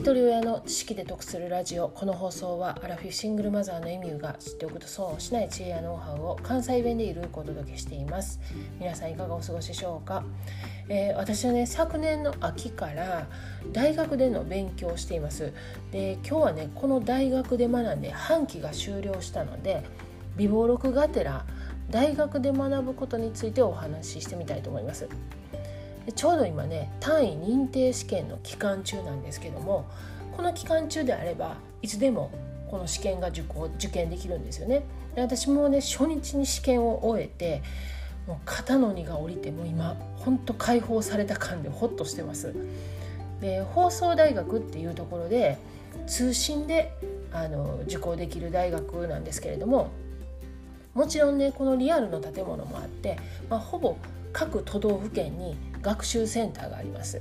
ひとり親の知識で得するラジオ。この放送はアラフィシングルマザーのエミューが知っておくと損をしない知恵やノウハウを関西弁でゆるくお届けしています。皆さんいかがお過ごしでしょうか。私はね、昨年の秋から大学での勉強をしています。で、今日はね、この大学で学んで半期が終了したので、備忘録がてら大学で学ぶことについてお話ししてみたいと思います。で、ちょうど今ね、単位認定試験の期間中なんですけども、この期間中であればいつでもこの試験が受験できるんですよね。で、私もね、初日に試験を終えて、もう肩の荷が下りて、もう今ほんと解放された感でホッとしてます。で、放送大学っていうところで通信で受講できる大学なんですけれども、もちろんね、このリアルの建物もあって、ほぼ各都道府県に学習センターがあります。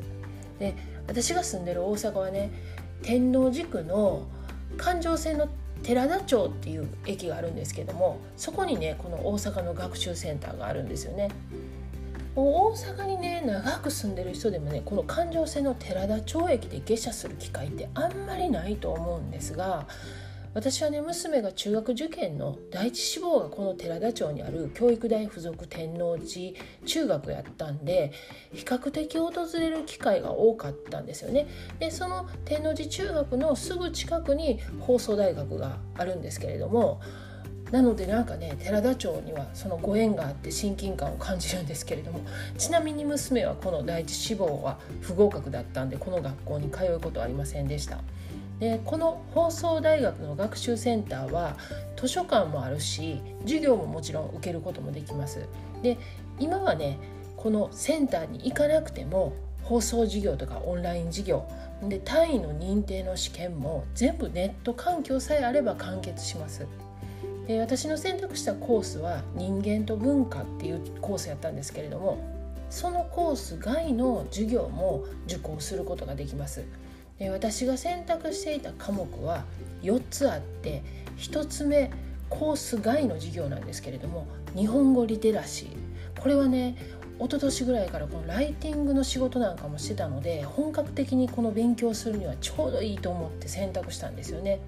で、私が住んでる大阪はね、天王寺区の環状線の寺田町っていう駅があるんですけども、そこにね、この大阪の学習センターがあるんですよね。大阪にね、長く住んでる人でもね、この環状線の寺田町駅で下車する機会ってあんまりないと思うんですが、私はね、娘が中学受験の第一志望がこの寺田町にある教育大附属天王寺中学やったんで、比較的訪れる機会が多かったんですよね。で、その天王寺中学のすぐ近くに放送大学があるんですけれども、なのでなんかね、寺田町にはそのご縁があって親近感を感じるんですけれども、ちなみに娘はこの第一志望は不合格だったんで、この学校に通うことはありませんでした。で、この放送大学の学習センターは図書館もあるし、授業ももちろん受けることもできます。で、今はね、このセンターに行かなくても放送授業とかオンライン授業で、単位の認定の試験も全部ネット環境さえあれば完結します。で、私の選択したコースは人間と文化っていうコースやったんですけれども、そのコース外の授業も受講することができます。私が選択していた科目は4つあって、1つ目コース外の授業なんですけれども、日本語リテラシー。これはね、一昨年ぐらいからこのライティングの仕事なんかもしてたので、本格的にこの勉強するにはちょうどいいと思って選択したんですよね。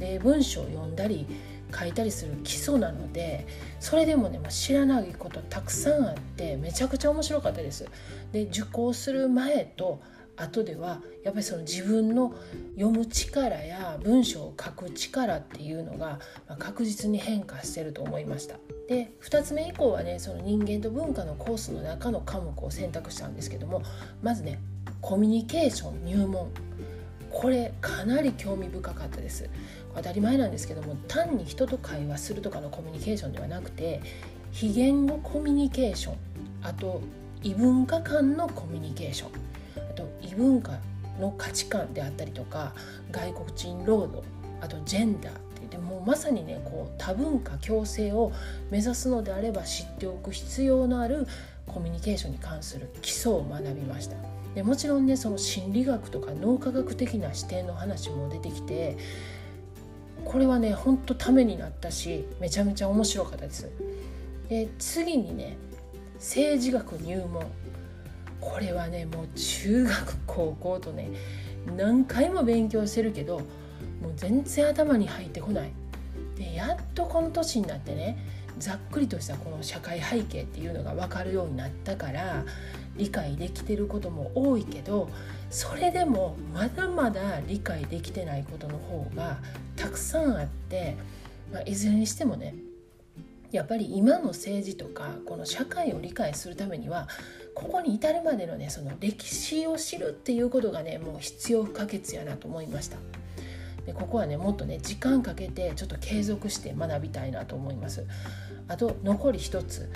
で、文章を読んだり書いたりする基礎なので、それでもね、知らないことたくさんあって、めちゃくちゃ面白かったです。で、受講する前とあとではやっぱりその自分の読む力や文章を書く力っていうのが確実に変化してると思いました。で、2つ目以降はね、その人間と文化のコースの中の科目を選択したんですけども、まずね、コミュニケーション入門、これかなり興味深かったです。当たり前なんですけども、単に人と会話するとかのコミュニケーションではなくて、非言語コミュニケーション、あと異文化間のコミュニケーション、異文化の価値観であったりとか、外国人労働、あとジェンダーって言って、もうまさにね、こう多文化共生を目指すのであれば知っておく必要のあるコミュニケーションに関する基礎を学びました。で、もちろんね、その心理学とか脳科学的な視点の話も出てきて、これはね、ほんとためになったし、めちゃめちゃ面白かったです。で、次にね、政治学入門。これはね、もう中学高校とね、何回も勉強してるけど、もう全然頭に入ってこない。で、やっとこの年になってね、ざっくりとしたこの社会背景っていうのが分かるようになったから、理解できてることも多いけど、それでもまだまだ理解できてないことの方がたくさんあって、いずれにしてもね、やっぱり今の政治とかこの社会を理解するためには、ここに至るまでのね、その歴史を知るっていうことがね、もう必要不可欠やなと思いました。で、ここはね、もっとね、時間かけてちょっと継続して学びたいなと思います。あと残り一つ、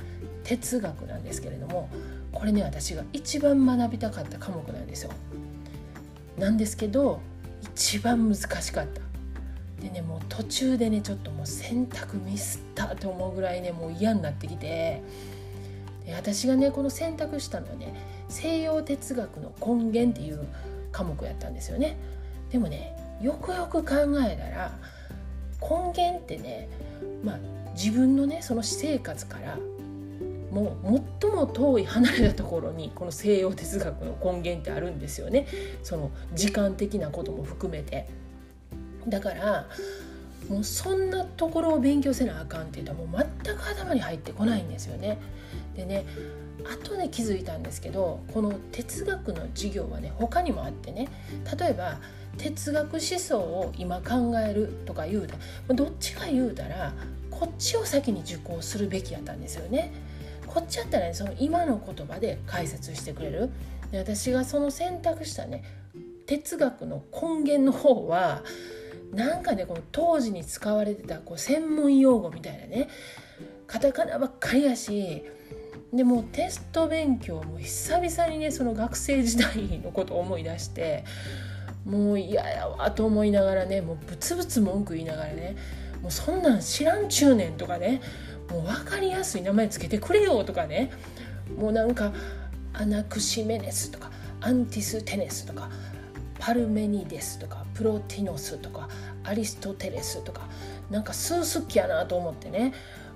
哲学なんですけれども、これね、私が一番学びたかった科目なんですよ。なんですけど、一番難しかった。でね、もう途中でね、ちょっともう選択ミスったと思うぐらいね、もう嫌になってきて、で、私がね、この選択したのはね、西洋哲学の根源っていう科目やったんですよね。でもね、よくよく考えたら、根源ってね、自分のね、その私生活からもう最も遠い離れたところにこの西洋哲学の根源ってあるんですよね。その時間的なことも含めて。だからもうそんなところを勉強せなあかんっていうともう全く頭に入ってこないんですよね。でね、後で気づいたんですけど、この哲学の授業はね他にもあってね、例えば哲学思想を今考えるとか言うたら、どっちか言うたらこっちを先に受講するべきやったんですよね。こっちやったらね、その今の言葉で解説してくれる。で、私がその選択したね哲学の根源の方はなんかね、この当時に使われてたこう専門用語みたいなね、カタカナばっかりやし、でもうテスト勉強も久々にねその学生時代のことを思い出して、もう嫌やわと思いながらね、もうブツブツ文句言いながらね、もうそんなん知らんちゅうねんとかね、もう分かりやすい名前つけてくれよとかね、もうなんかアナクシメネスとかアンティステネスとかパルメニデスとかプロティノスとかアリストテレスとか、なんかスースッキやなと思ってね、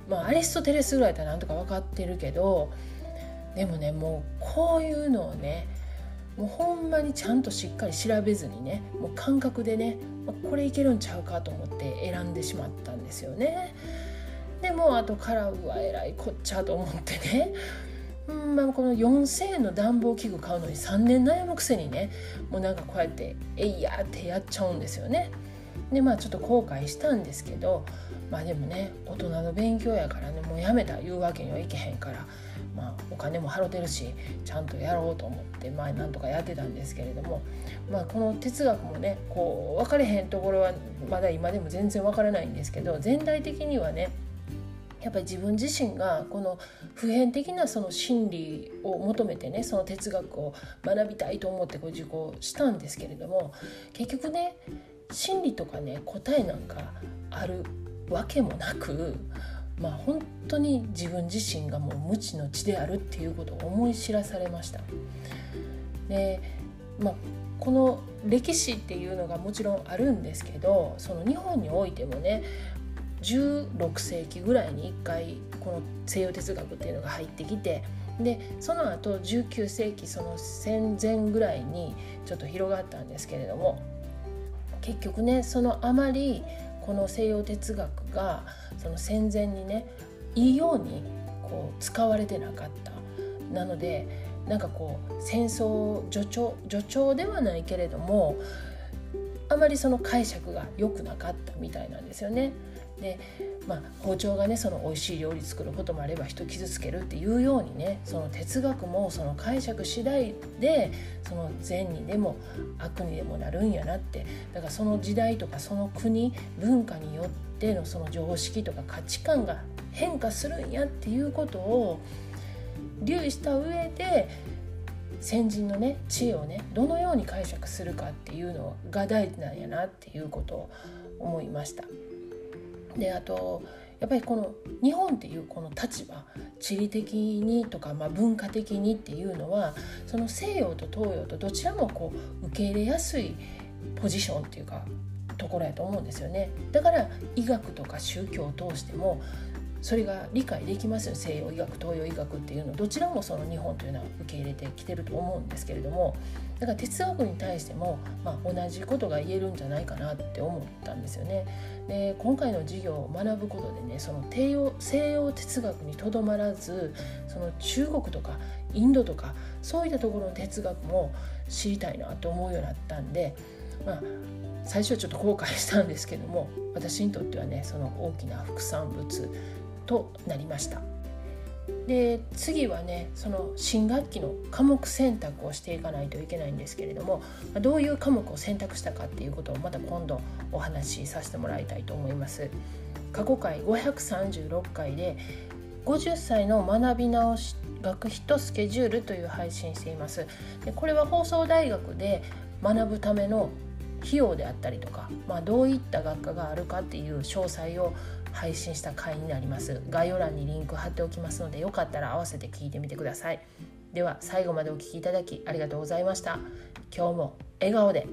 まあアリストテレスぐらいだったらなんとか分かってるけど、でもねもうこういうのをねもうほんまにちゃんとしっかり調べずにね、もう感覚でね、これいけるんちゃうかと思って選んでしまったんですよね。でも後からうわえらいこっちゃと思ってね、まあ、この4000円の暖房器具買うのに3年悩むくせにね、もうなんかこうやってえいやってやっちゃうんですよね。でまあちょっと後悔したんですけど、まあでもね大人の勉強やからね、もうやめたいうわけにはいけへんから、まあお金も払ってるしちゃんとやろうと思って前なんとかやってたんですけれども、まあこの哲学もねこう分かれへんところはまだ今でも全然分からないんですけど、全体的にはねやっぱり自分自身がこの普遍的なその真理を求めてね、その哲学を学びたいと思ってこう受講したんですけれども、結局ね真理とかね答えなんかあるわけもなく、まあ本当に自分自身がもう無知の知であるっていうことを思い知らされました。で、まあこの歴史っていうのがもちろんあるんですけど、その日本においてもね16世紀ぐらいに1回この西洋哲学っていうのが入ってきて、でその後19世紀その戦前ぐらいにちょっと広がったんですけれども、結局ねそのあまりこの西洋哲学がその戦前にねいいようにこう使われてなかった。なのでなんかこう戦争助長ではないけれども、あまりその解釈が良くなかったみたいなんですよね。でまあ、包丁がねその美味しい料理作ることもあれば人傷つけるっていうようにね、その哲学もその解釈次第でその善にでも悪にでもなるんやなって、だからその時代とかその国文化によってのその常識とか価値観が変化するんやっていうことを留意した上で、先人のね知恵をねどのように解釈するかっていうのが大事なんやなっていうことを思いました。であとやっぱりこの日本っていうこの立場、地理的にとか、まあ、文化的にっていうのはその西洋と東洋とどちらもこう受け入れやすいポジションっていうかところやと思うんですよね。だから医学とか宗教を通してもそれが理解できますよ。西洋医学、東洋医学っていうのどちらもその日本というのは受け入れてきてると思うんですけれども、だから哲学に対しても、まあ、同じことが言えるんじゃないかなって思ったんですよね。で今回の授業を学ぶことでね、その西洋哲学にとどまらずその中国とかインドとかそういったところの哲学も知りたいなと思うようになったんで、まあ最初はちょっと後悔したんですけども、私にとってはねその大きな副産物となりました。で次はねその新学期の科目選択をしていかないといけないんですけれども、どういう科目を選択したかっていうことをまた今度お話しさせてもらいたいと思います。過去回536回で50歳の学び直し学費とスケジュールという配信しています。でこれは放送大学で学ぶための費用であったりとか、まあ、どういった学科があるかっていう詳細を配信した回になります。概要欄にリンク貼っておきますので、よかったら合わせて聞いてみてください。では最後までお聞きいただきありがとうございました。今日も笑顔で。